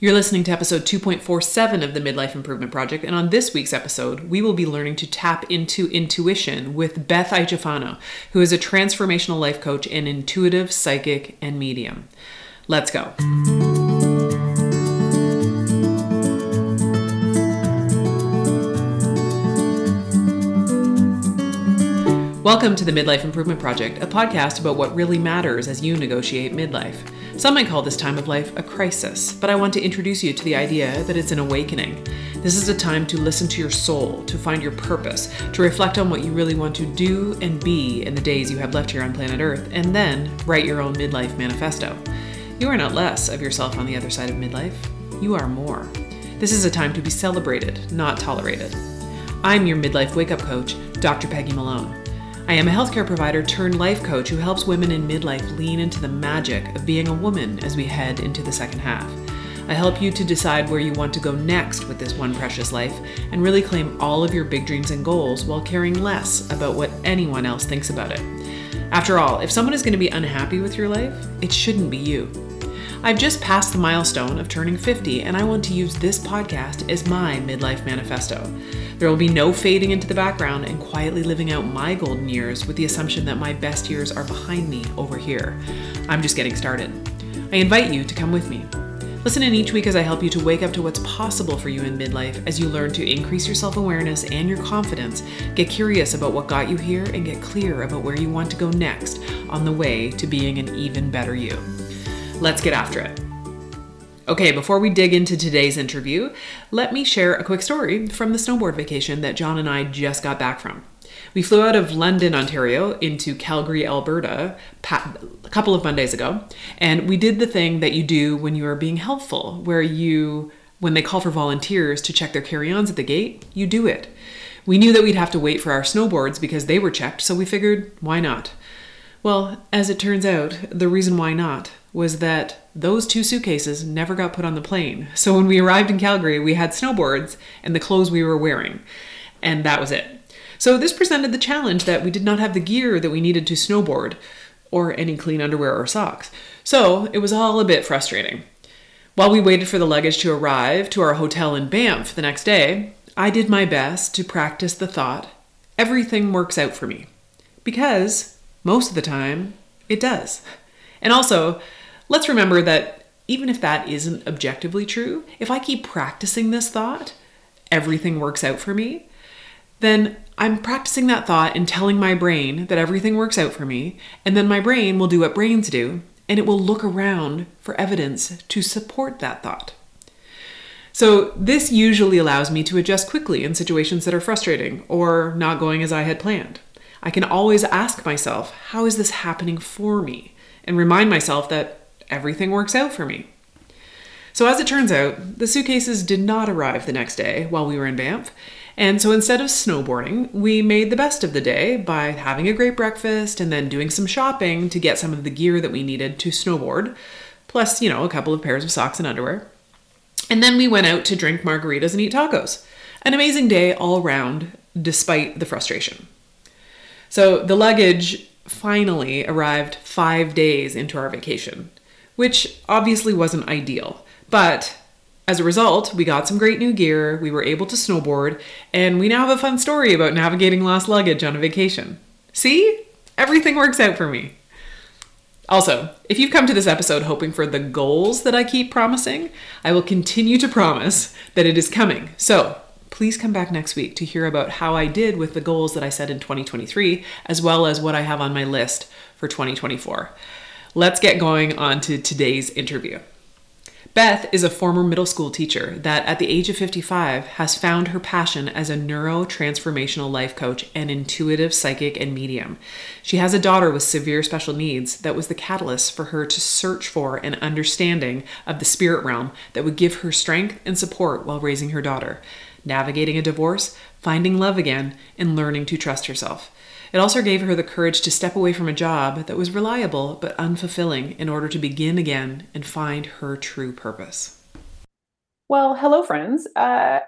You're listening to episode 2.47 of the Midlife Improvement Project, and on this week's episode, we will be learning to tap into intuition with Beth Iaciofano, who is a transformational life coach and intuitive, psychic, and medium. Let's go. Welcome to the Midlife Improvement Project, a podcast about what really matters as you negotiate midlife. Some might call this time of life a crisis, but I want to introduce you to the idea that it's an awakening. This is a time to listen to your soul, to find your purpose, to reflect on what you really want to do and be in the days you have left here on planet Earth, and then write your own midlife manifesto. You are not less of yourself on the other side of midlife. You are more. This is a time to be celebrated, not tolerated. I'm your midlife wake-up coach, Dr. Peggy Malone. I am a healthcare provider turned life coach who helps women in midlife lean into the magic of being a woman as we head into the second half. I help you to decide where you want to go next with this one precious life and really claim all of your big dreams and goals while caring less about what anyone else thinks about it. After all, if someone is going to be unhappy with your life, it shouldn't be you. I've just passed the milestone of turning 50, and I want to use this podcast as my midlife manifesto. There will be no fading into the background and quietly living out my golden years with the assumption that my best years are behind me over here. I'm just getting started. I invite you to come with me. Listen in each week as I help you to wake up to what's possible for you in midlife as you learn to increase your self-awareness and your confidence, get curious about what got you here, and get clear about where you want to go next on the way to being an even better you. Let's get after it. Okay, before we dig into today's interview, let me share a quick story from the snowboard vacation that John and I just got back from. We flew out of London, Ontario, into Calgary, Alberta, a couple of Mondays ago, and we did the thing that you do when you are being helpful, where you, when they call for volunteers to check their carry-ons at the gate, you do it. We knew that we'd have to wait for our snowboards because they were checked, so we figured, why not? Well, as it turns out, the reason why not was that those two suitcases never got put on the plane. So when we arrived in Calgary, we had snowboards and the clothes we were wearing, and that was it. So this presented the challenge that we did not have the gear that we needed to snowboard or any clean underwear or socks. So it was all a bit frustrating. While we waited for the luggage to arrive to our hotel in Banff the next day, I did my best to practice the thought, everything works out for me, because most of the time it does. And also, let's remember that even if that isn't objectively true, if I keep practicing this thought, everything works out for me, then I'm practicing that thought and telling my brain that everything works out for me, and then my brain will do what brains do, and it will look around for evidence to support that thought. So this usually allows me to adjust quickly in situations that are frustrating or not going as I had planned. I can always ask myself, how is this happening for me? And remind myself that everything works out for me. So as it turns out, the suitcases did not arrive the next day while we were in Banff. And so instead of snowboarding, we made the best of the day by having a great breakfast and then doing some shopping to get some of the gear that we needed to snowboard, plus, you know, a couple of pairs of socks and underwear. And then we went out to drink margaritas and eat tacos. An amazing day all round, despite the frustration. So the luggage finally arrived 5 days into our vacation, which obviously wasn't ideal. But as a result, we got some great new gear, we were able to snowboard, and we now have a fun story about navigating lost luggage on a vacation. See? Everything works out for me. Also, if you've come to this episode hoping for the goals that I keep promising, I will continue to promise that it is coming. So please come back next week to hear about how I did with the goals that I set in 2023, as well as what I have on my list for 2024. Let's get going on to today's interview. Beth is a former middle school teacher that at the age of 55 has found her passion as a neurotransformational life coach and intuitive psychic and medium. She has a daughter with severe special needs that was the catalyst for her to search for an understanding of the spirit realm that would give her strength and support while raising her daughter, navigating a divorce, finding love again, and learning to trust herself. It also gave her the courage to step away from a job that was reliable but unfulfilling in order to begin again and find her true purpose. Well, hello, friends.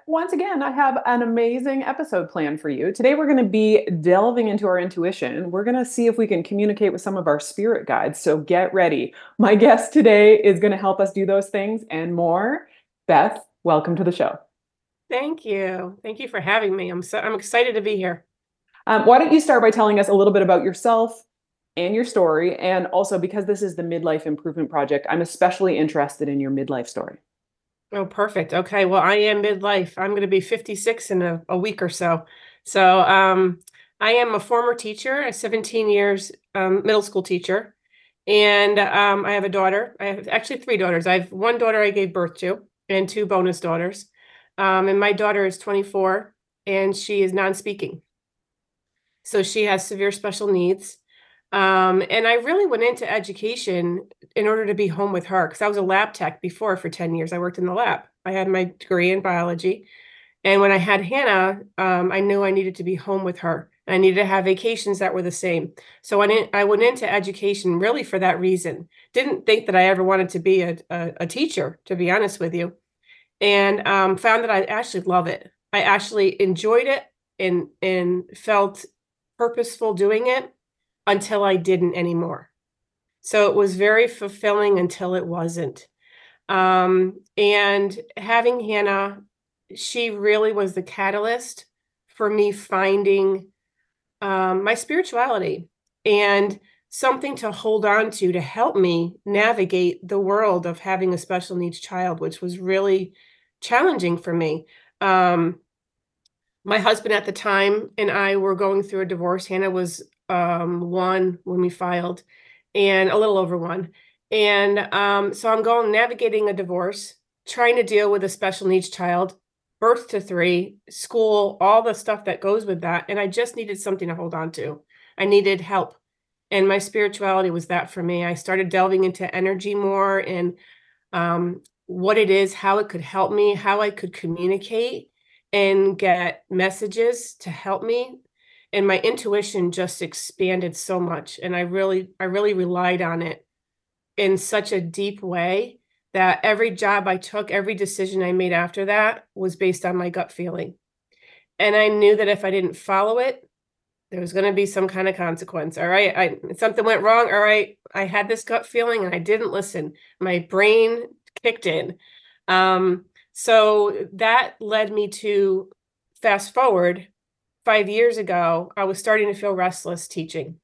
Once again, I have an amazing episode planned for you. Today, we're going to be delving into our intuition. We're going to see if we can communicate with some of our spirit guides. So get ready. My guest today is going to help us do those things and more. Beth, welcome to the show. Thank you. Thank you for having me. I'm excited to be here. Why don't you start by telling us a little bit about yourself and your story, and also because this is the Midlife Improvement Project, I'm especially interested in your midlife story. Oh, perfect. Okay. Well, I am midlife. I'm going to be 56 in a week or so. So I am a former teacher, a 17 years middle school teacher, and I have a daughter. I have actually three daughters. I have one daughter I gave birth to and two bonus daughters. And my daughter is 24 and she is non-speaking. So she has severe special needs. And I really went into education in order to be home with her because I was a lab tech before for 10 years. I worked in the lab. I had my degree in biology. And when I had Hannah, I knew I needed to be home with her. I needed to have vacations that were the same. So I went into education really for that reason. Didn't think that I ever wanted to be a teacher, to be honest with you, and found that I actually love it. I actually enjoyed it and felt purposeful doing it. Until I didn't anymore. So it was very fulfilling until it wasn't. And having Hannah, she really was the catalyst for me finding my spirituality and something to hold on to help me navigate the world of having a special needs child, which was really challenging for me. My husband at the time and I were going through a divorce. Hannah was one when we filed, and a little over one. And so I'm navigating a divorce, trying to deal with a special needs child, birth to three, school, all the stuff that goes with that. And I just needed something to hold on to. I needed help. And my spirituality was that for me. I started delving into energy more and what it is, how it could help me, how I could communicate and get messages to help me. And my intuition just expanded so much. And I really relied on it in such a deep way that every job I took, every decision I made after that was based on my gut feeling. And I knew that if I didn't follow it, there was going to be some kind of consequence. All right. Something went wrong. All right. I had this gut feeling and I didn't listen. My brain kicked in. So that led me to fast forward. 5 years ago, I was starting to feel restless teaching.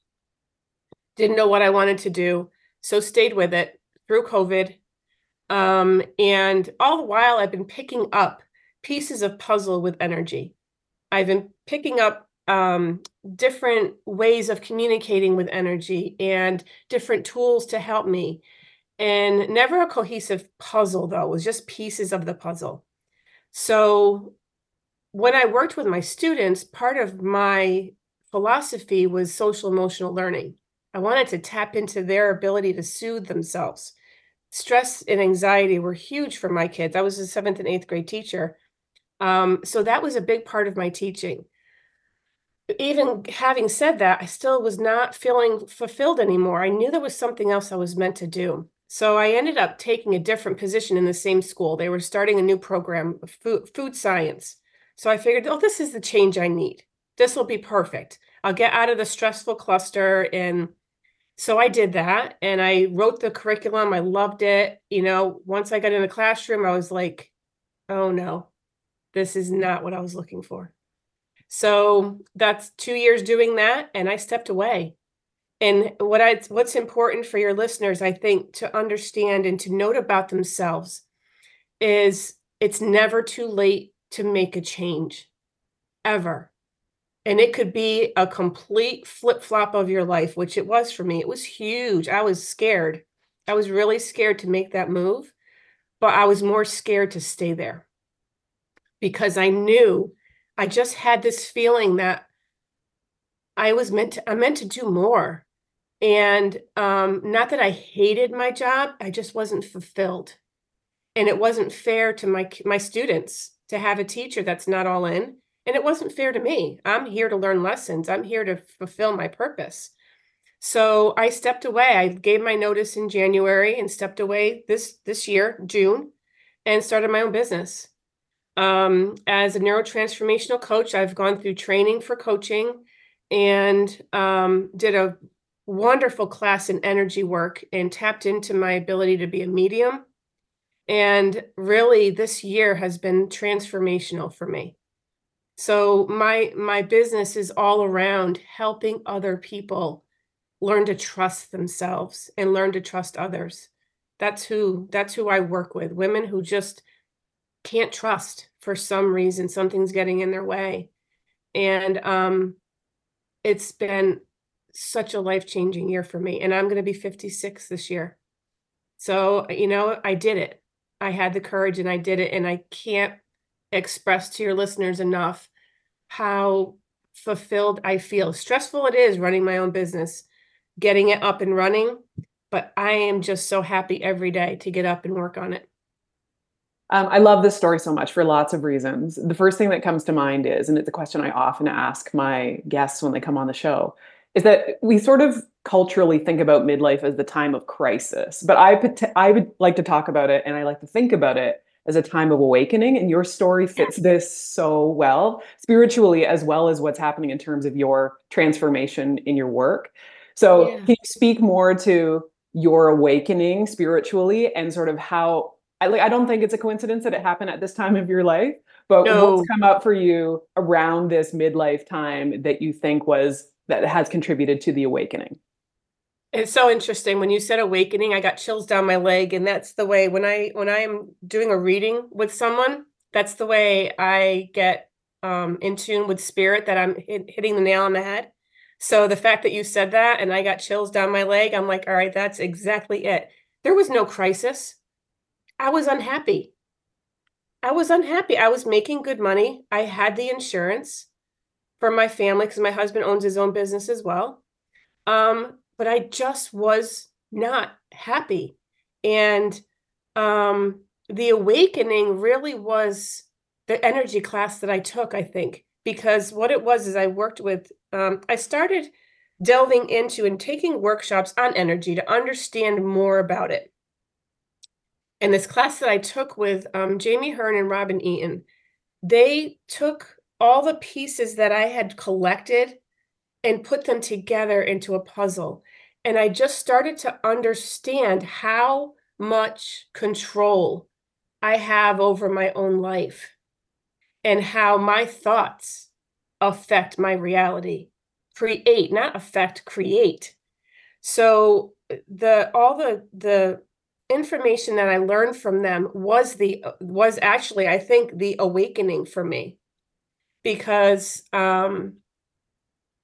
Didn't know what I wanted to do, so stayed with it through COVID. And all the while, I've been picking up pieces of puzzle with energy. I've been picking up different ways of communicating with energy and different tools to help me. And never a cohesive puzzle, though. It was just pieces of the puzzle. So when I worked with my students, part of my philosophy was social emotional learning. I wanted to tap into their ability to soothe themselves. Stress and anxiety were huge for my kids. I was a 7th and 8th grade teacher. So that was a big part of my teaching. Even having said that, I still was not feeling fulfilled anymore. I knew there was something else I was meant to do. So I ended up taking a different position in the same school. They were starting a new program, food science. So I figured, oh, this is the change I need. This will be perfect. I'll get out of the stressful cluster. And so I did that. And I wrote the curriculum. I loved it. You know, once I got in the classroom, I was like, oh no, this is not what I was looking for. So that's 2 years doing that. And I stepped away. And what's important for your listeners, I think, to understand and to note about themselves is it's never too late to make a change ever. And it could be a complete flip-flop of your life, which it was for me. It was huge. I was scared. I was really scared to make that move, but I was more scared to stay there because I knew I just had this feeling that I was meant to do more. And not that I hated my job, I just wasn't fulfilled. And it wasn't fair to my students to have a teacher that's not all in. And it wasn't fair to me. I'm here to learn lessons. I'm here to fulfill my purpose. So I stepped away. I gave my notice in January and stepped away this year, June, and started my own business. As a neurotransformational coach, I've gone through training for coaching and did a wonderful class in energy work and tapped into my ability to be a medium And really, this year has been transformational for me. So my business is all around helping other people learn to trust themselves and learn to trust others. That's who I work with, women who just can't trust for some reason. Something's getting in their way. And it's been such a life-changing year for me. And I'm going to be 56 this year. So, I did it. I had the courage and I did it. And I can't express to your listeners enough how fulfilled I feel. Stressful it is running my own business, getting it up and running, but I am just so happy every day to get up and work on it. I love this story so much for lots of reasons. The first thing that comes to mind is, and it's a question I often ask my guests when they come on the show, is that we sort of culturally think about midlife as the time of crisis, but I would like to talk about it, and I like to think about it as a time of awakening, and your story fits this so well, spiritually, as well as what's happening in terms of your transformation in your work. So Can you speak more to your awakening spiritually and sort of how, I don't think it's a coincidence that it happened at this time of your life, but what's come up for you around this midlife time that you think that has contributed to the awakening? It's so interesting. When you said awakening, I got chills down my leg. And that's the way when I am doing a reading with someone, that's the way I get in tune with spirit, that I'm hitting the nail on the head. So the fact that you said that and I got chills down my leg, I'm like, all right, that's exactly it. There was no crisis. I was unhappy. I was making good money. I had the insurance for my family because my husband owns his own business as well. But I just was not happy. And the awakening really was the energy class that I took, I think, because what it was is I worked with, I started delving into and taking workshops on energy to understand more about it. And this class that I took with Jamie Hearn and Robin Eaton, they took all the pieces that I had collected and put them together into a puzzle. And I just started to understand how much control I have over my own life and how my thoughts affect my reality, create. So all the information that I learned from them was actually, I think, the awakening for me, because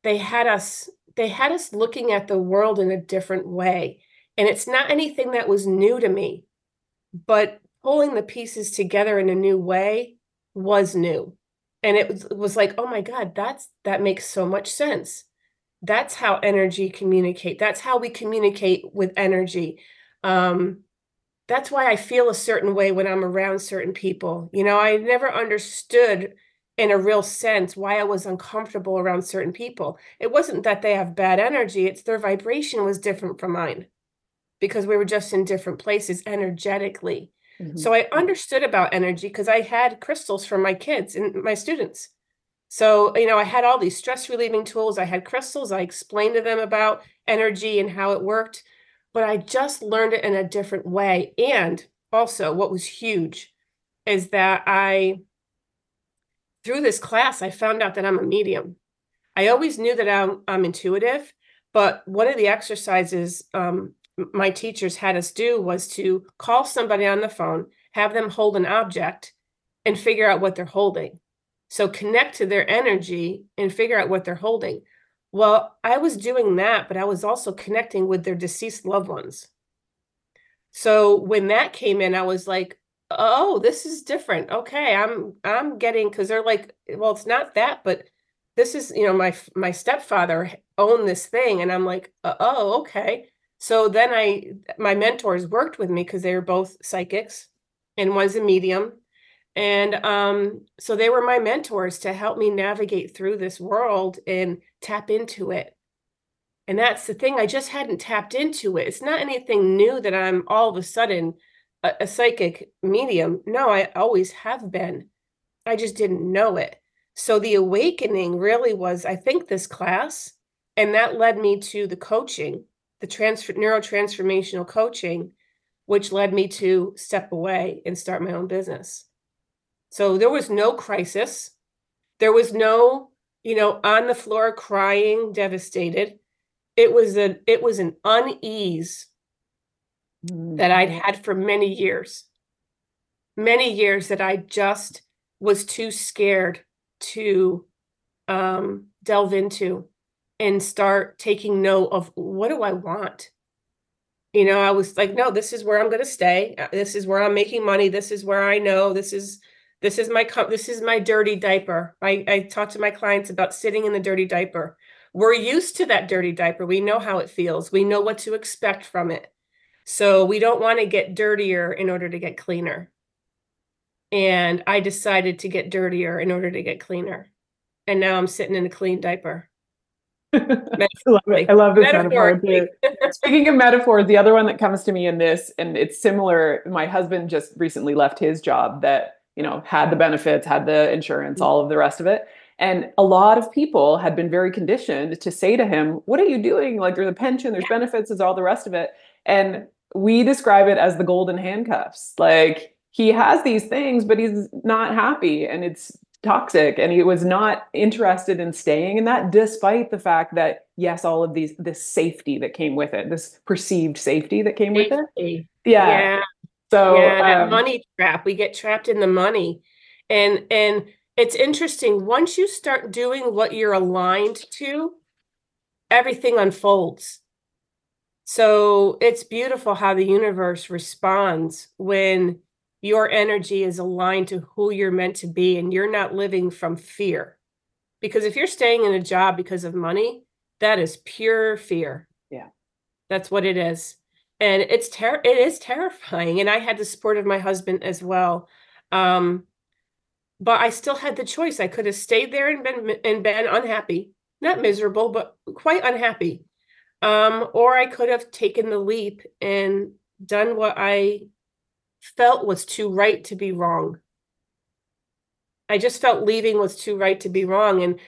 they had us looking at the world in a different way. And it's not anything that was new to me, but pulling the pieces together in a new way was new. And it was like, oh my God, that makes so much sense. That's how energy communicate. That's how we communicate with energy. That's why I feel a certain way when I'm around certain people. I never understood in a real sense why I was uncomfortable around certain people. It wasn't that they have bad energy. It's their vibration was different from mine because we were just in different places energetically. Mm-hmm. So I understood about energy because I had crystals for my kids and my students. So, I had all these stress relieving tools. I had crystals. I explained to them about energy and how it worked, but I just learned it in a different way. And also what was huge is that through this class, I found out that I'm a medium. I always knew that I'm intuitive, but one of the exercises my teachers had us do was to call somebody on the phone, have them hold an object and figure out what they're holding. So connect to their energy and figure out what they're holding. Well, I was doing that, but I was also connecting with their deceased loved ones. So when that came in, I was like, oh, this is different. Okay, I'm getting, because they're like, well, it's not that, but this is, my stepfather owned this thing. And I'm like, oh, okay. So then my mentors worked with me because they were both psychics and one's a medium. And so they were my mentors to help me navigate through this world and tap into it. And that's the thing. I just hadn't tapped into it. It's not anything new that I'm all of a sudden a psychic medium. No, I always have been. I just didn't know it. So the awakening really was, I think, this class. And that led me to the coaching, the neurotransformational coaching, which led me to step away and start my own business. So there was no crisis. There was no, on the floor crying, devastated. It was an unease that I'd had for many years that I just was too scared to delve into and start taking note of what do I want? I was like, no, this is where I'm going to stay. This is where I'm making money. This is where I know. This is my dirty diaper. I talk to my clients about sitting in the dirty diaper. We're used to that dirty diaper. We know how it feels. We know what to expect from it. So we don't want to get dirtier in order to get cleaner. And I decided to get dirtier in order to get cleaner. And now I'm sitting in a clean diaper. I love this metaphor. Speaking of metaphors, the other one that comes to me in this, and it's similar, my husband just recently left his job that, had the benefits, had the insurance, all of the rest of it. And a lot of people had been very conditioned to say to him, what are you doing? Like, there's a pension, there's benefits, there's all the rest of it. And we describe it as the golden handcuffs. Like, he has these things, but he's not happy, and it's toxic, and he was not interested in staying in that, despite the fact that, yes, all of these, this safety that came with it, this perceived safety that came with it. Yeah. So that money trap, we get trapped in the money. And it's interesting. Once you start doing what you're aligned to, everything unfolds. So it's beautiful how the universe responds when your energy is aligned to who you're meant to be, and you're not living from fear. Because if you're staying in a job because of money, that is pure fear. Yeah. That's what it is. And it is terrifying. And I had the support of my husband as well. But I still had the choice. I could have stayed there and been unhappy, not miserable, but quite unhappy. Or I could have taken the leap and done what I felt was too right to be wrong. I just felt leaving was too right to be wrong. And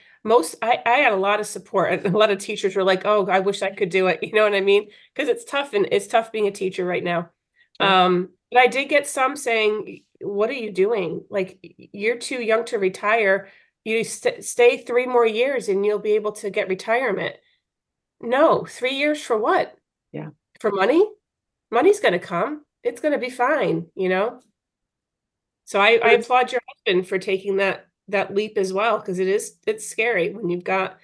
I had a lot of support, and a lot of teachers were like, oh, I wish I could do it. You know what I mean? Because it's tough being a teacher right now. But I did get some saying, what are you doing? Like, you're too young to retire. You stay 3 more years and you'll be able to get retirement. No, 3 years for what? Yeah. For money? Money's going to come. It's going to be fine, So I applaud your husband for taking that leap as well, because it's scary when you've got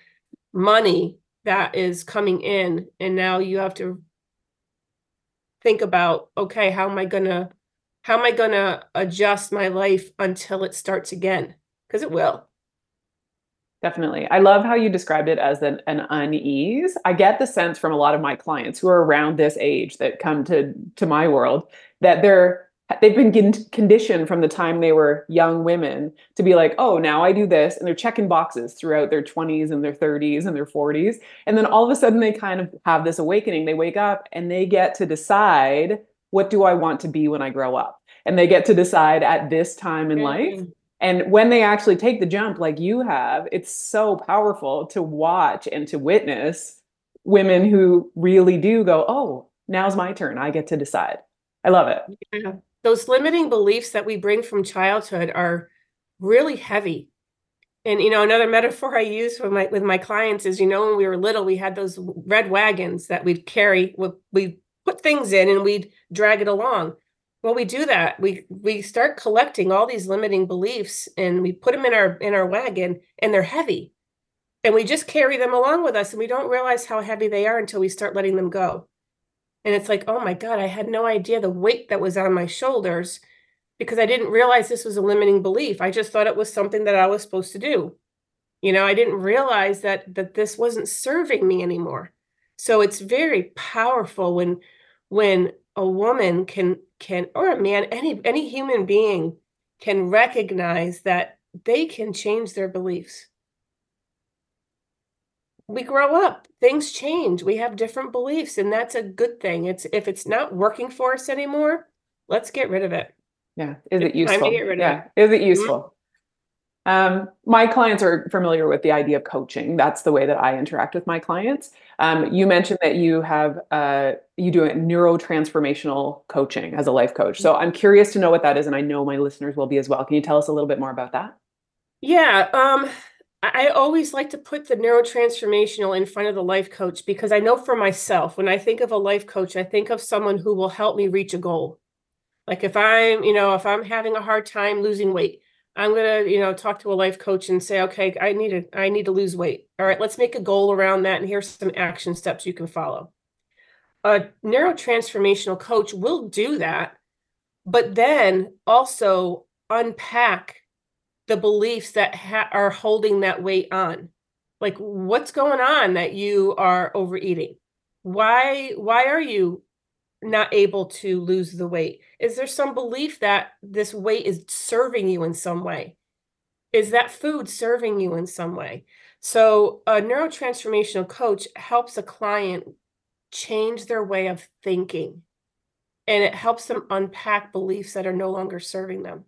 money that is coming in, and now you have to think about, okay, how am I gonna adjust my life until it starts again? Because it will. Definitely. I love how you described it as an unease. I get the sense from a lot of my clients who are around this age that come to my world that they've been conditioned from the time they were young women to be like, oh, now I do this. And they're checking boxes throughout their 20s and their 30s and their 40s. And then all of a sudden they kind of have this awakening. They wake up and they get to decide, what do I want to be when I grow up? And they get to decide at this time in life. And when they actually take the jump, like you have, it's so powerful to watch and to witness women who really do go, oh, now's my turn. I get to decide. I love it. Yeah. Those limiting beliefs that we bring from childhood are really heavy. And, another metaphor I use with my clients is, when we were little, we had those red wagons that we'd carry. We'd put things in and we'd drag it along. Well, we do that. We start collecting all these limiting beliefs, and we put them in our wagon, and they're heavy, and we just carry them along with us, and we don't realize how heavy they are until we start letting them go. And it's like, oh my God, I had no idea the weight that was on my shoulders, because I didn't realize this was a limiting belief. I just thought it was something that I was supposed to do. I didn't realize that this wasn't serving me anymore. So it's very powerful when a woman can, or a man, any human being can recognize that they can change their beliefs. We grow up, things change. We have different beliefs, and that's a good thing. If it's not working for us anymore, let's get rid of it. Yeah. Is it useful? Yeah. Is it useful? My clients are familiar with the idea of coaching. That's the way that I interact with my clients. You mentioned that you have you do a neurotransformational coaching as a life coach. So I'm curious to know what that is, and I know my listeners will be as well. Can you tell us a little bit more about that? Yeah, I always like to put the neurotransformational in front of the life coach, because I know for myself, when I think of a life coach, I think of someone who will help me reach a goal. Like if I'm having a hard time losing weight, I'm going to, talk to a life coach and say, okay, I need to lose weight. All right, let's make a goal around that. And here's some action steps you can follow. A neurotransformational coach will do that, but then also unpack the beliefs that are holding that weight on. Like, what's going on that you are overeating? Why are you not able to lose the weight? Is there some belief that this weight is serving you in some way? Is that food serving you in some way? So a neurotransformational coach helps a client change their way of thinking, and it helps them unpack beliefs that are no longer serving them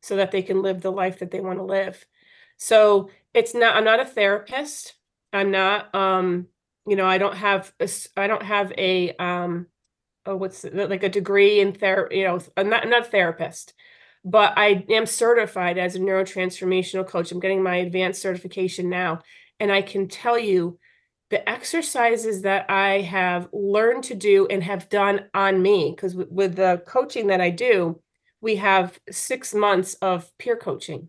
so that they can live the life that they want to live. So I'm not a therapist. I'm not, I don't have a degree in therapy. I'm not a therapist, but I am certified as a neurotransformational coach. I'm getting my advanced certification now. And I can tell you the exercises that I have learned to do and have done on me, because with the coaching that I do, we have 6 months of peer coaching.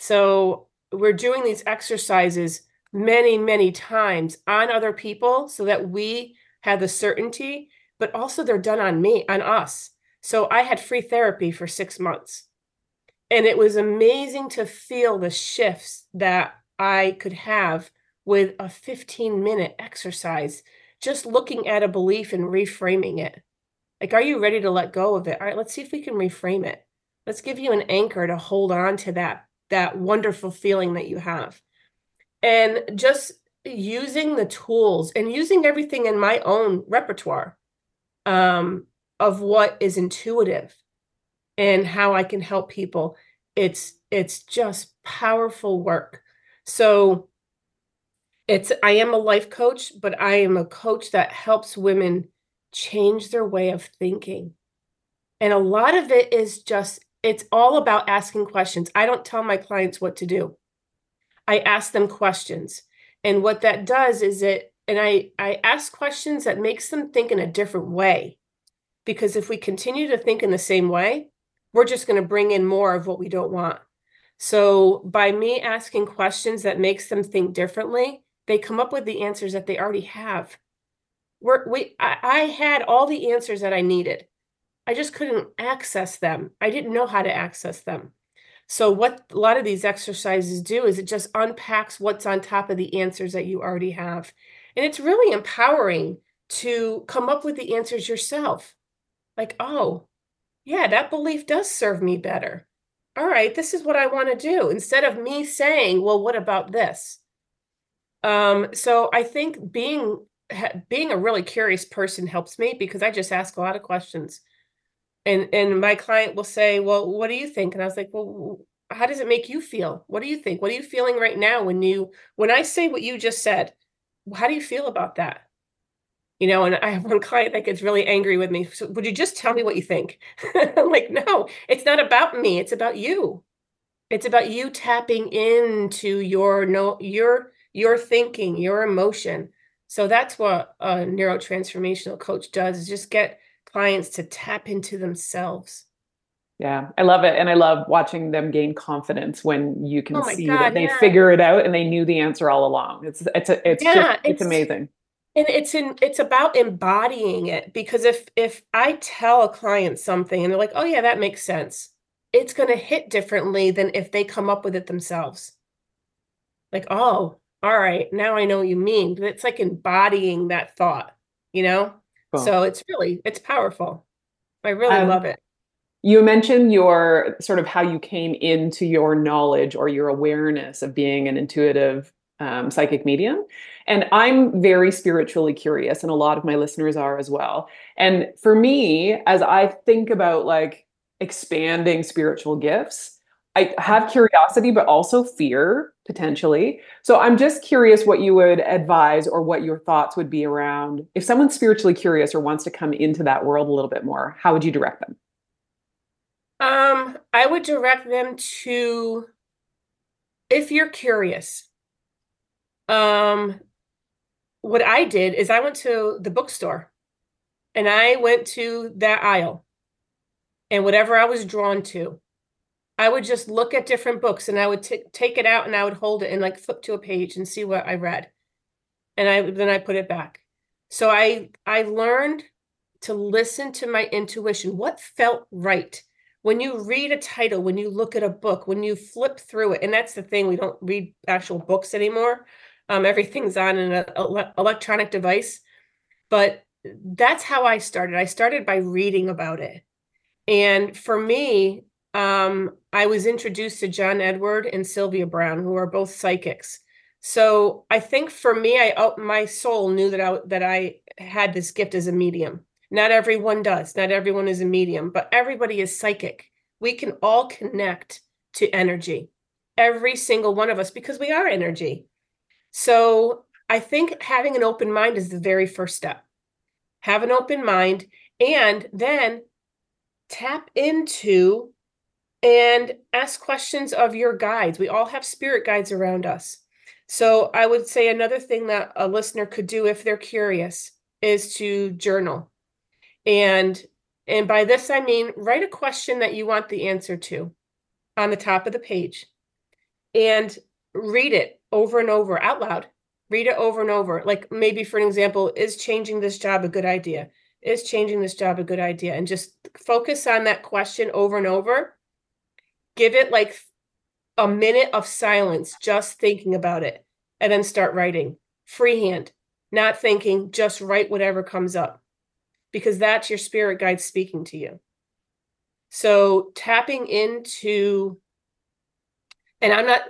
So we're doing these exercises many, many times on other people so that we have the certainty, but also they're done on us. So I had free therapy for 6 months. And it was amazing to feel the shifts that I could have with a 15-minute exercise, just looking at a belief and reframing it. Like, are you ready to let go of it? All right, let's see if we can reframe it. Let's give you an anchor to hold on to that wonderful feeling that you have. And just using the tools and using everything in my own repertoire. Of what is intuitive and how I can help people. It's just powerful work. So I am a life coach, but I am a coach that helps women change their way of thinking. And a lot of it is just, it's all about asking questions. I don't tell my clients what to do. I ask them questions. And what that does is I ask questions that makes them think in a different way, because if we continue to think in the same way, we're just going to bring in more of what we don't want. So by me asking questions that makes them think differently, they come up with the answers that they already have. I had all the answers that I needed. I just couldn't access them. I didn't know how to access them. So what a lot of these exercises do is it just unpacks what's on top of the answers that you already have. And it's really empowering to come up with the answers yourself. Like, oh, yeah, that belief does serve me better. All right, this is what I want to do. Instead of me saying, well, what about this? So I think being a really curious person helps me, because I just ask a lot of questions. And my client will say, well, what do you think? And I was like, well, how does it make you feel? What do you think? What are you feeling right now when I say what you just said? How do you feel about that? And I have one client that gets really angry with me. So, would you just tell me what you think? I'm like, no, it's not about me. It's about you. It's about you tapping into your thinking, your emotion. So that's what a neurotransformational coach does, is just get clients to tap into themselves. Yeah, I love it. And I love watching them gain confidence when you can figure it out and they knew the answer all along. It's amazing. And it's about embodying it, because if I tell a client something and they're like, oh yeah, that makes sense, it's going to hit differently than if they come up with it themselves. Like, oh, all right, now I know what you mean. But it's like embodying that thought, Cool. So it's powerful. I really love it. You mentioned your sort of how you came into your knowledge or your awareness of being an intuitive psychic medium. And I'm very spiritually curious, and a lot of my listeners are as well. And for me, as I think about expanding spiritual gifts, I have curiosity, but also fear potentially. So I'm just curious what you would advise or what your thoughts would be around if someone's spiritually curious or wants to come into that world a little bit more, how would you direct them? I would direct them to, if you're curious, what I did is I went to the bookstore and I went to that aisle and whatever I was drawn to, I would just look at different books and I would take it out and I would hold it and like flip to a page and see what I read. And then I put it back. So I learned to listen to my intuition. What felt right? When you read a title, when you look at a book, when you flip through it, and that's the thing, we don't read actual books anymore. Everything's on an electronic device. But that's how I started. I started by reading about it. And for me, I was introduced to John Edward and Sylvia Brown, who are both psychics. So I think for me, my soul knew that I had this gift as a medium. Not everyone does. Not everyone is a medium, but everybody is psychic. We can all connect to energy, every single one of us, because we are energy. So I think having an open mind is the very first step. Have an open mind and then tap into and ask questions of your guides. We all have spirit guides around us. So I would say another thing that a listener could do if they're curious is to journal. And by this, I mean, write a question that you want the answer to on the top of the page and read it over and over out loud. Read it over and over. Like maybe for an example, is changing this job a good idea? Is changing this job a good idea? And just focus on that question over and over. Give it like a minute of silence, just thinking about it, and then start writing. Freehand, not thinking, just write whatever comes up, because that's your spirit guide speaking to you. So tapping into, and I'm not,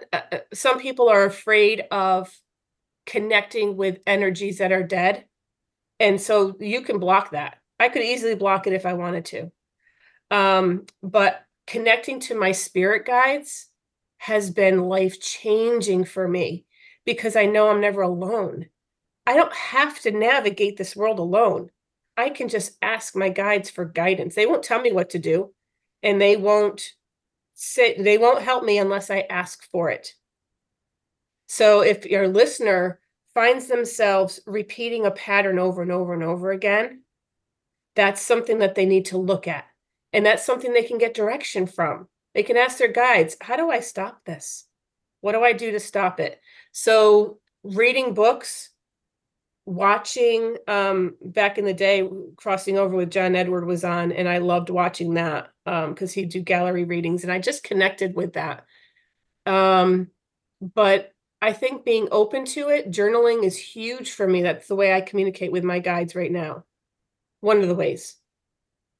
some people are afraid of connecting with energies that are dead. And so you can block that. I could easily block it if I wanted to. But connecting to my spirit guides has been life-changing for me because I know I'm never alone. I don't have to navigate this world alone. I can just ask my guides for guidance. They won't tell me what to do, and they won't help me unless I ask for it. So if your listener finds themselves repeating a pattern over and over and over again, that's something that they need to look at. And that's something they can get direction from. They can ask their guides, how do I stop this? What do I do to stop it? So reading books, watching, back in the day, Crossing Over with John Edward was on, and I loved watching that because he'd do gallery readings, and I just connected with that. But I think being open to it, journaling is huge for me. That's the way I communicate with my guides right now. One of the ways.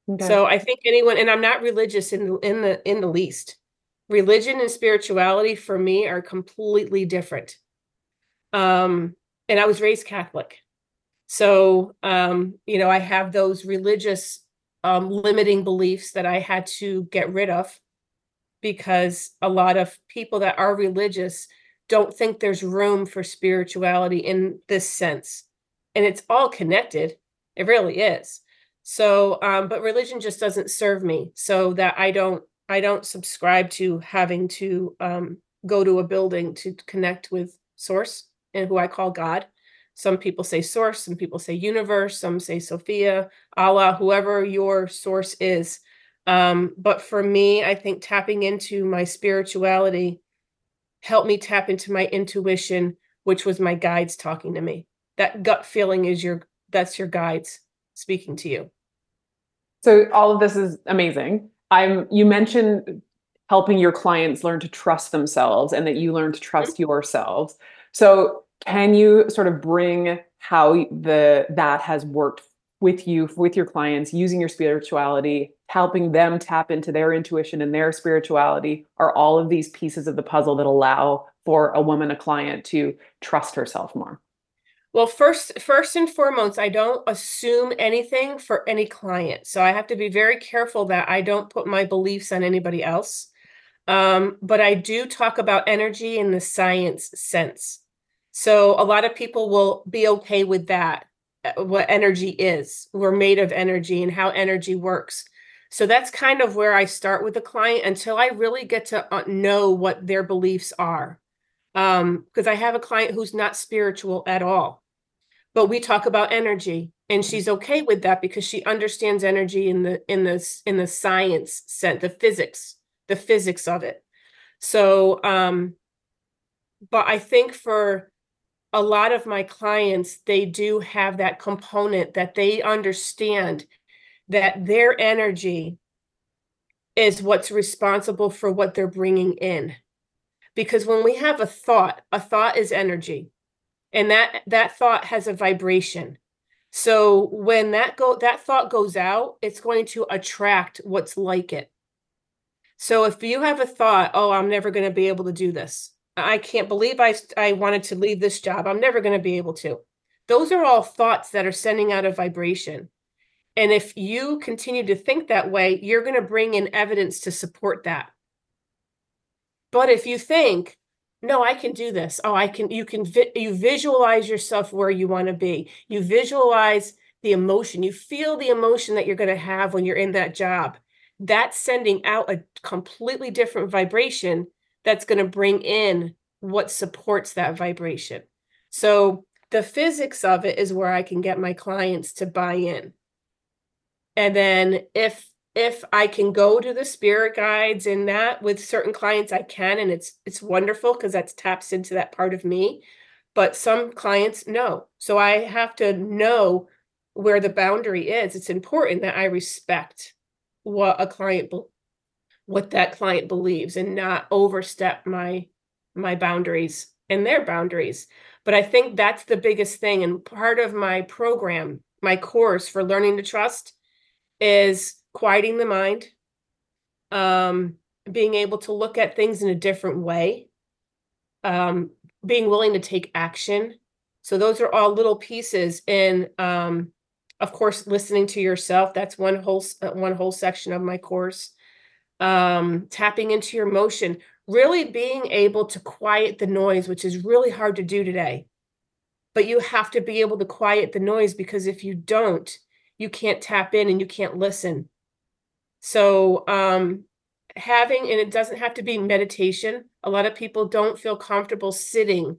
Okay. So I think anyone, and I'm not religious in the least. Religion and spirituality for me are completely different. And I was raised Catholic. So, I have those religious limiting beliefs that I had to get rid of because a lot of people that are religious don't think there's room for spirituality in this sense. And it's all connected. It really is. So, but religion just doesn't serve me, so that I don't subscribe to having to go to a building to connect with source, and who I call God. Some people say source, some people say universe, some say Sophia, Allah, whoever your source is. But for me, I think tapping into my spirituality helped me tap into my intuition, which was my guides talking to me. That gut feeling that's your guides speaking to you. So all of this is amazing. You mentioned helping your clients learn to trust themselves and that you learn to trust yourselves. So can you sort of bring how that has worked with you, with your clients, using your spirituality, helping them tap into their intuition and their spirituality? Are all of these pieces of the puzzle that allow for a client to trust herself more? Well, first and foremost, I don't assume anything for any client. So I have to be very careful that I don't put my beliefs on anybody else. But I do talk about energy in the science sense. So a lot of people will be okay with that, what energy is. We're made of energy and how energy works. So that's kind of where I start with the client until I really get to know what their beliefs are. Because I have a client who's not spiritual at all, but we talk about energy, and she's okay with that because she understands energy in the science sense, the physics of it. So, but I think for a lot of my clients, they do have that component that they understand that their energy is what's responsible for what they're bringing in. Because when we have a thought is energy, and that thought has a vibration. So when that thought goes out, it's going to attract what's like it. So if you have a thought, oh, I'm never going to be able to do this. I can't believe I wanted to leave this job. I'm never going to be able to. Those are all thoughts that are sending out a vibration. And if you continue to think that way, you're going to bring in evidence to support that. But if you think, no, I can do this. Oh, I can, you visualize yourself where you want to be. You visualize the emotion. You feel the emotion that you're going to have when you're in that job. That's sending out a completely different vibration that's going to bring in what supports that vibration. So the physics of it is where I can get my clients to buy in. And then if I can go to the spirit guides in that with certain clients, I can, and it's wonderful because that's taps into that part of me. But some clients, no. So I have to know where the boundary is. It's important that I respect what that client believes and not overstep my boundaries and their boundaries. But I think that's the biggest thing. And part of my program, my course for learning to trust, is quieting the mind, being able to look at things in a different way, being willing to take action. So those are all little pieces in, of course, listening to yourself. That's one whole section of my course. Tapping into your emotion, really being able to quiet the noise, which is really hard to do today. But you have to be able to quiet the noise, because if you don't, you can't tap in and you can't listen. So and it doesn't have to be meditation. A lot of people don't feel comfortable sitting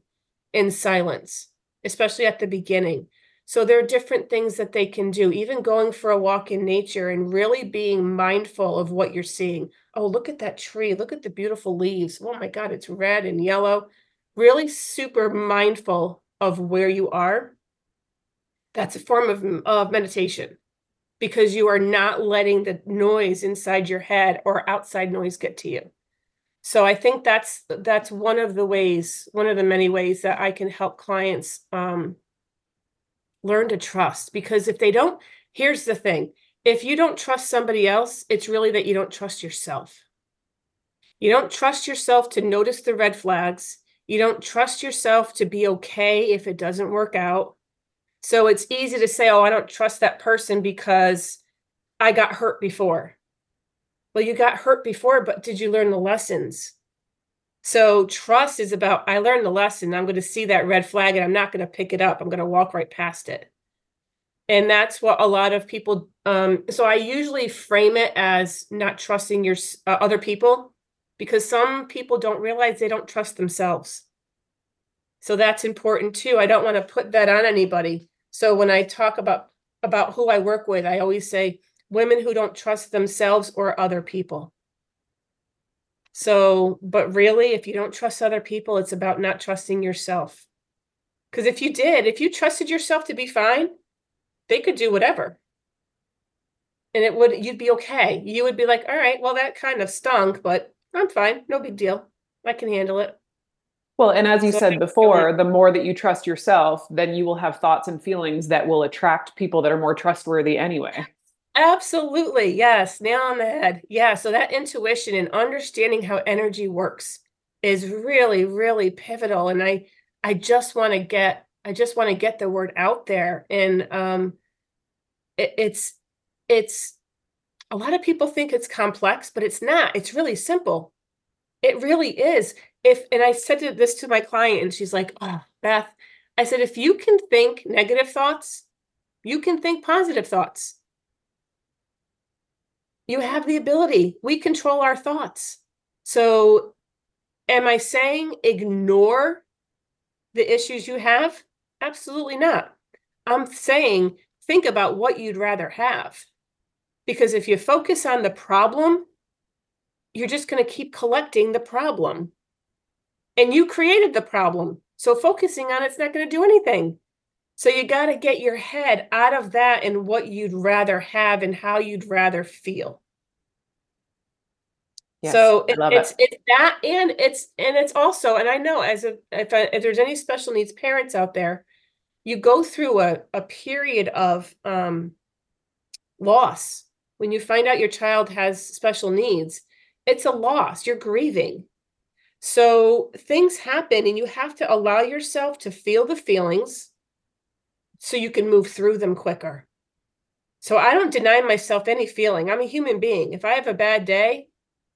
in silence, especially at the beginning. So there are different things that they can do, even going for a walk in nature and really being mindful of what you're seeing. Oh, look at that tree. Look at the beautiful leaves. Oh my God, it's red and yellow. Really super mindful of where you are. That's a form of meditation, because you are not letting the noise inside your head or outside noise get to you. So I think that's one of the many ways that I can help clients learn to trust. Because if they don't, here's the thing. If you don't trust somebody else, it's really that you don't trust yourself. You don't trust yourself to notice the red flags. You don't trust yourself to be okay if it doesn't work out. So it's easy to say, oh, I don't trust that person because I got hurt before. Well, you got hurt before, but did you learn the lessons? So trust is about, I learned the lesson. I'm going to see that red flag and I'm not going to pick it up. I'm going to walk right past it. And that's what a lot of people, so I usually frame it as not trusting your other people, because some people don't realize they don't trust themselves. So that's important too. I don't want to put that on anybody. So when I talk about who I work with, I always say women who don't trust themselves or other people. So, but really, if you don't trust other people, it's about not trusting yourself. Because if you trusted yourself to be fine, they could do whatever. And you'd be okay. You would be like, all right, well, that kind of stunk, but I'm fine. No big deal. I can handle it. Well, and as you said before, the more that you trust yourself, then you will have thoughts and feelings that will attract people that are more trustworthy anyway. Absolutely. Yes. Nail on the head. Yeah. So that intuition and understanding how energy works is really, really pivotal. And I just want to get the word out there. And it's a lot of people think it's complex, but it's not. It's really simple. It really is. And I said this to my client, and she's like, "Oh, Beth," I said, "if you can think negative thoughts, you can think positive thoughts. You have the ability. We control our thoughts." So am I saying ignore the issues you have? Absolutely not. I'm saying think about what you'd rather have. Because if you focus on the problem, you're just going to keep collecting the problem. And you created the problem. So focusing on it's not going to do anything. So you got to get your head out of that and what you'd rather have and how you'd rather feel. Yes, so it's that, and it's also, and I know if there's any special needs parents out there, you go through a period of loss. When you find out your child has special needs, it's a loss. You're grieving. So things happen, and you have to allow yourself to feel the feelings so you can move through them quicker. So I don't deny myself any feeling. I'm a human being. If I have a bad day,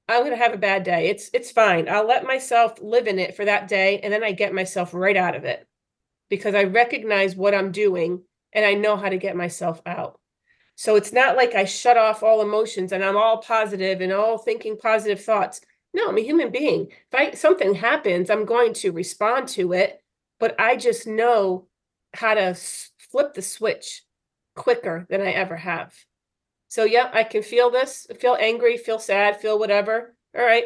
I'm going to have a bad day. It's fine. I'll let myself live in it for that day, and then I get myself right out of it because I recognize what I'm doing and I know how to get myself out. So it's not like I shut off all emotions and I'm all positive and all thinking positive thoughts. No, I'm a human being. If something happens, I'm going to respond to it, but I just know how to flip the switch quicker than I ever have. So, yeah, I can feel this, feel angry, feel sad, feel whatever. All right.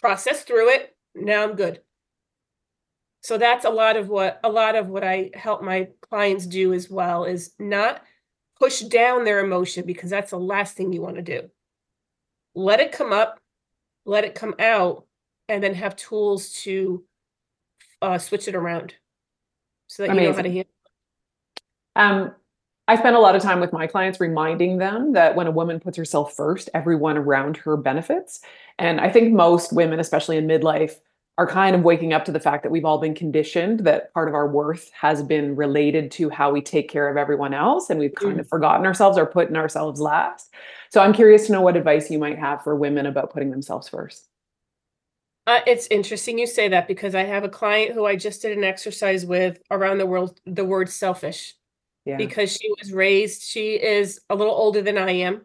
Process through it. Now I'm good. So that's a lot of what I help my clients do as well, is not push down their emotion, because that's the last thing you want to do. Let it come up, let it come out, and then have tools to switch it around so that Amazing. You know how to handle it. I spend a lot of time with my clients reminding them that when a woman puts herself first, everyone around her benefits. And I think most women, especially in midlife, are kind of waking up to the fact that we've all been conditioned, that part of our worth has been related to how we take care of everyone else. And we've kind of forgotten ourselves or putting ourselves last. So I'm curious to know what advice you might have for women about putting themselves first. It's interesting you say that, because I have a client who I just did an exercise with around the word selfish. Yeah. Because she is a little older than I am,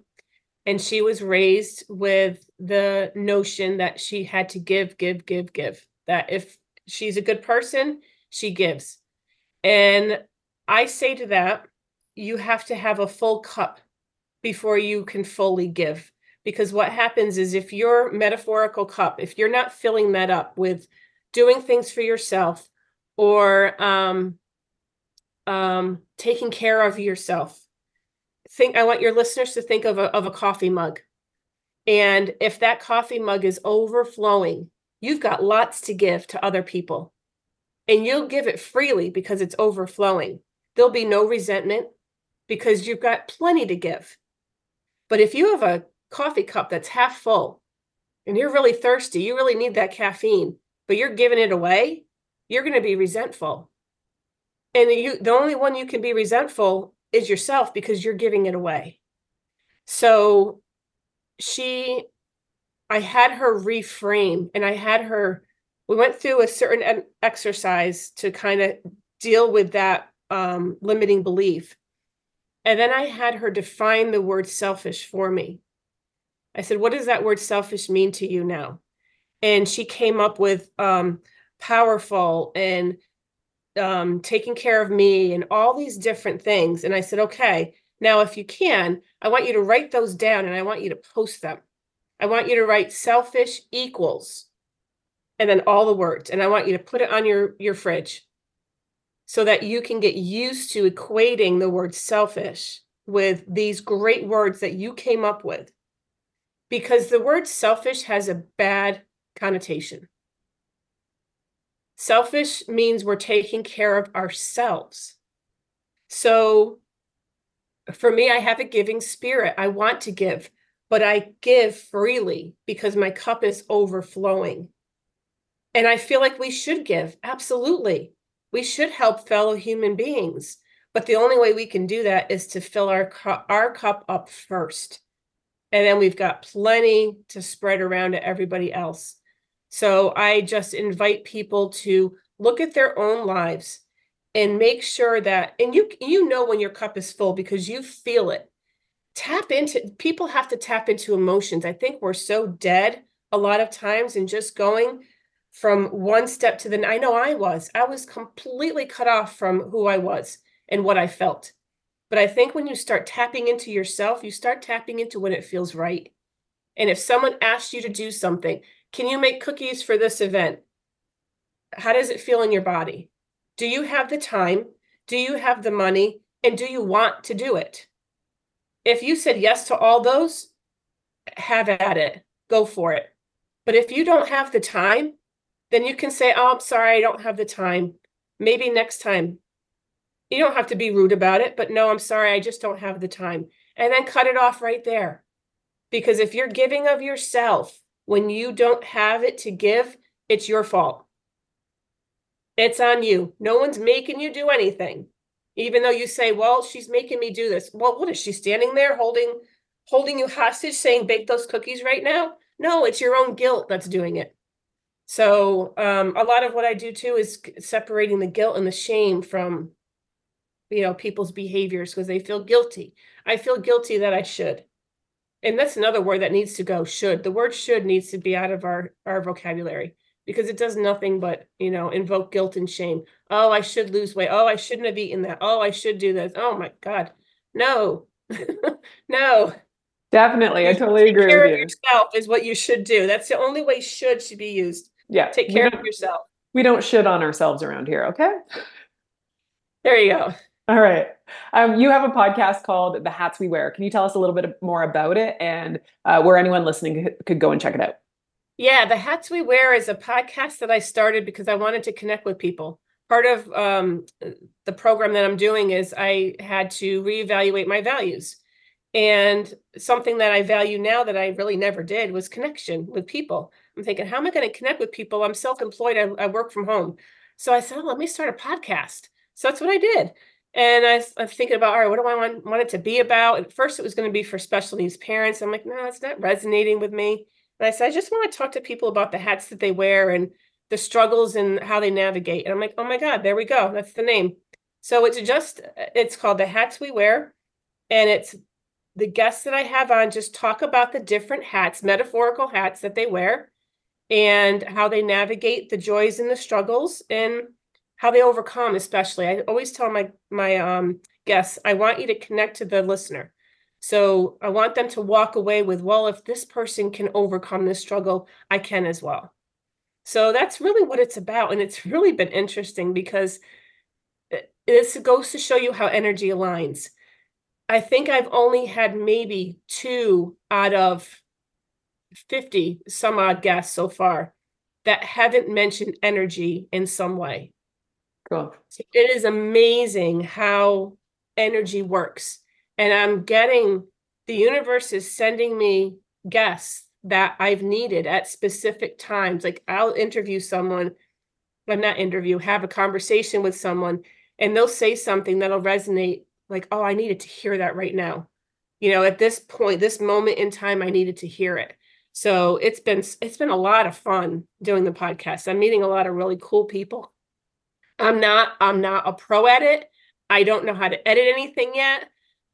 and she was raised with the notion that she had to give, that if she's a good person, she gives. And I say to that, you have to have a full cup before you can fully give, because what happens is if your metaphorical cup, if you're not filling that up with doing things for yourself or, taking care of yourself. I want your listeners to think of a coffee mug. And if that coffee mug is overflowing, you've got lots to give to other people, and you'll give it freely because it's overflowing. There'll be no resentment because you've got plenty to give. But if you have a coffee cup that's half full and you're really thirsty, you really need that caffeine, but you're giving it away, you're going to be resentful. And the only one you can be resentful is yourself, because you're giving it away. So I had her reframe, and we went through a certain exercise to kind of deal with that limiting belief. And then I had her define the word selfish for me. I said, "What does that word selfish mean to you now?" And she came up with powerful and taking care of me and all these different things. And I said, "Okay, now if you can, I want you to write those down, and I want you to post them. I want you to write selfish equals, and then all the words. And I want you to put it on your fridge so that you can get used to equating the word selfish with these great words that you came up with." Because the word selfish has a bad connotation. Selfish means we're taking care of ourselves. So for me, I have a giving spirit. I want to give, but I give freely because my cup is overflowing. And I feel like we should give. Absolutely. We should help fellow human beings. But the only way we can do that is to fill our cup up first. And then we've got plenty to spread around to everybody else. So I just invite people to look at their own lives and make sure that, and you know when your cup is full because you feel it. People have to tap into emotions. I think we're so dead a lot of times and just going from one step to the next. I know I was completely cut off from who I was and what I felt. But I think when you start tapping into yourself, you start tapping into when it feels right. And if someone asks you to do something, can you make cookies for this event? How does it feel in your body? Do you have the time? Do you have the money? And do you want to do it? If you said yes to all those, have at it, go for it. But if you don't have the time, then you can say, oh, I'm sorry, I don't have the time. Maybe next time. You don't have to be rude about it, but no, I'm sorry, I just don't have the time. And then cut it off right there. Because if you're giving of yourself when you don't have it to give, it's your fault. It's on you. No one's making you do anything. Even though you say, well, she's making me do this. Well, what is she standing there holding you hostage saying, bake those cookies right now? No, it's your own guilt that's doing it. So a lot of what I do too is separating the guilt and the shame from people's behaviors because they feel guilty. I feel guilty that I should. And that's another word that needs to go, should. The word should needs to be out of our vocabulary because it does nothing but, invoke guilt and shame. Oh, I should lose weight. Oh, I shouldn't have eaten that. Oh, I should do this. Oh my God. No, no. Definitely. I totally agree with you. Take care of yourself is what you should do. That's the only way should be used. Yeah. Take care of yourself. We don't shit on ourselves around here. Okay. There you go. All right. You have a podcast called The Hats We Wear. Can you tell us a little bit more about it and where anyone listening could go and check it out? Yeah, The Hats We Wear is a podcast that I started because I wanted to connect with people. Part of the program that I'm doing is I had to reevaluate my values. And something that I value now that I really never did was connection with people. I'm thinking, how am I going to connect with people? I'm self-employed. I work from home. So I said, let me start a podcast. So that's what I did. And I'm thinking about, all right, what do I want it to be about? At first, it was going to be for special needs parents. I'm like, no, it's not resonating with me. And I said, I just want to talk to people about the hats that they wear and the struggles and how they navigate. And I'm like, oh my God, there we go. That's the name. So it's called The Hats We Wear. And it's the guests that I have on just talk about the different hats, metaphorical hats that they wear and how they navigate the joys and the struggles and how they overcome, especially. I always tell my guests, I want you to connect to the listener. So I want them to walk away with, well, if this person can overcome this struggle, I can as well. So that's really what it's about. And it's really been interesting because this goes to show you how energy aligns. I think I've only had maybe 2 out of 50 some odd guests so far that haven't mentioned energy in some way. Cool. It is amazing how energy works. And the universe is sending me guests that I've needed at specific times. Like I'll interview someone, have a conversation with someone, and they'll say something that'll resonate like, oh, I needed to hear that right now. At this point, this moment in time, I needed to hear it. So it's been a lot of fun doing the podcast. I'm meeting a lot of really cool people. I'm not a pro at it. I don't know how to edit anything yet,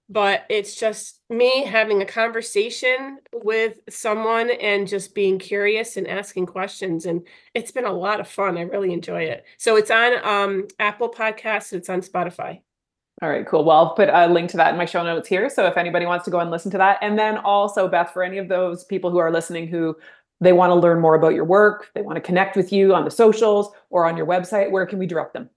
but it's just me having a conversation with someone and just being curious and asking questions. And it's been a lot of fun. I really enjoy it. So it's on Apple Podcasts. It's on Spotify. All right, cool. Well, I'll put a link to that in my show notes here. So if anybody wants to go and listen to that. And then also, Beth, for any of those people who are listening who they want to learn more about your work, they want to connect with you on the socials or on your website, where can we direct them?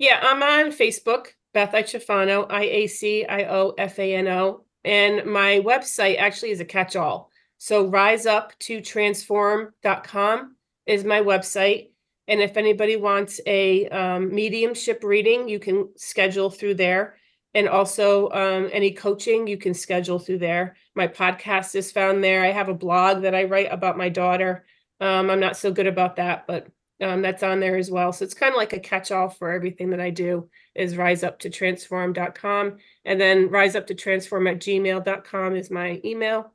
Yeah, I'm on Facebook, Beth Iaciofano, I-A-C-I-O-F-A-N-O. And my website actually is a catch-all. So riseuptotransform.com is my website. And if anybody wants a mediumship reading, you can schedule through there. And also any coaching you can schedule through there. My podcast is found there. I have a blog that I write about my daughter. I'm not so good about that, but that's on there as well. So it's kind of like a catch-all for everything that I do is riseuptotransform.com. And then riseuptotransform@gmail.com is my email.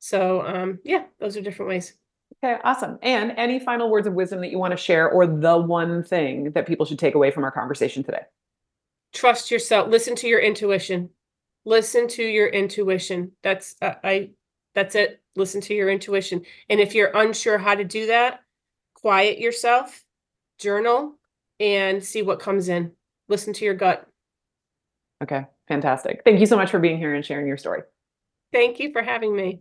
So yeah, those are different ways. Okay, awesome. And any final words of wisdom that you want to share, or the one thing that people should take away from our conversation today? Trust yourself. Listen to your intuition. Listen to your intuition. That's it. Listen to your intuition. And if you're unsure how to do that, quiet yourself, journal, and see what comes in. Listen to your gut. Okay, fantastic. Thank you so much for being here and sharing your story. Thank you for having me.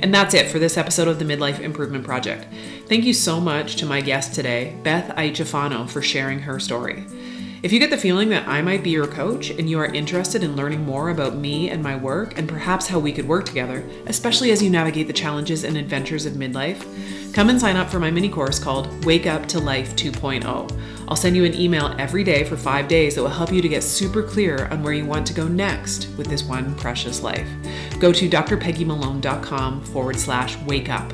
And that's it for this episode of the Midlife Improvement Project. Thank you so much to my guest today, Beth Iaciofano, for sharing her story. If you get the feeling that I might be your coach and you are interested in learning more about me and my work and perhaps how we could work together, especially as you navigate the challenges and adventures of midlife, come and sign up for my mini course called Wake Up to Life 2.0. I'll send you an email every day for 5 days that will help you to get super clear on where you want to go next with this one precious life. Go to drpeggymalone.com/wake-up.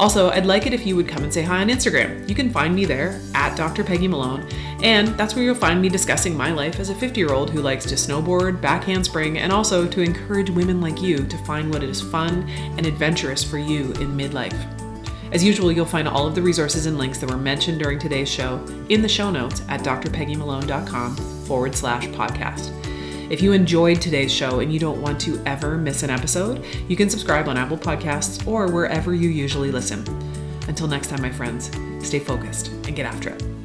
Also, I'd like it if you would come and say hi on Instagram. You can find me there at Dr. Peggy Malone, and that's where you'll find me discussing my life as a 50-year-old who likes to snowboard, back handspring, and also to encourage women like you to find what is fun and adventurous for you in midlife. As usual, you'll find all of the resources and links that were mentioned during today's show in the show notes at drpeggymalone.com/podcast. If you enjoyed today's show and you don't want to ever miss an episode, you can subscribe on Apple Podcasts or wherever you usually listen. Until next time, my friends, stay focused and get after it.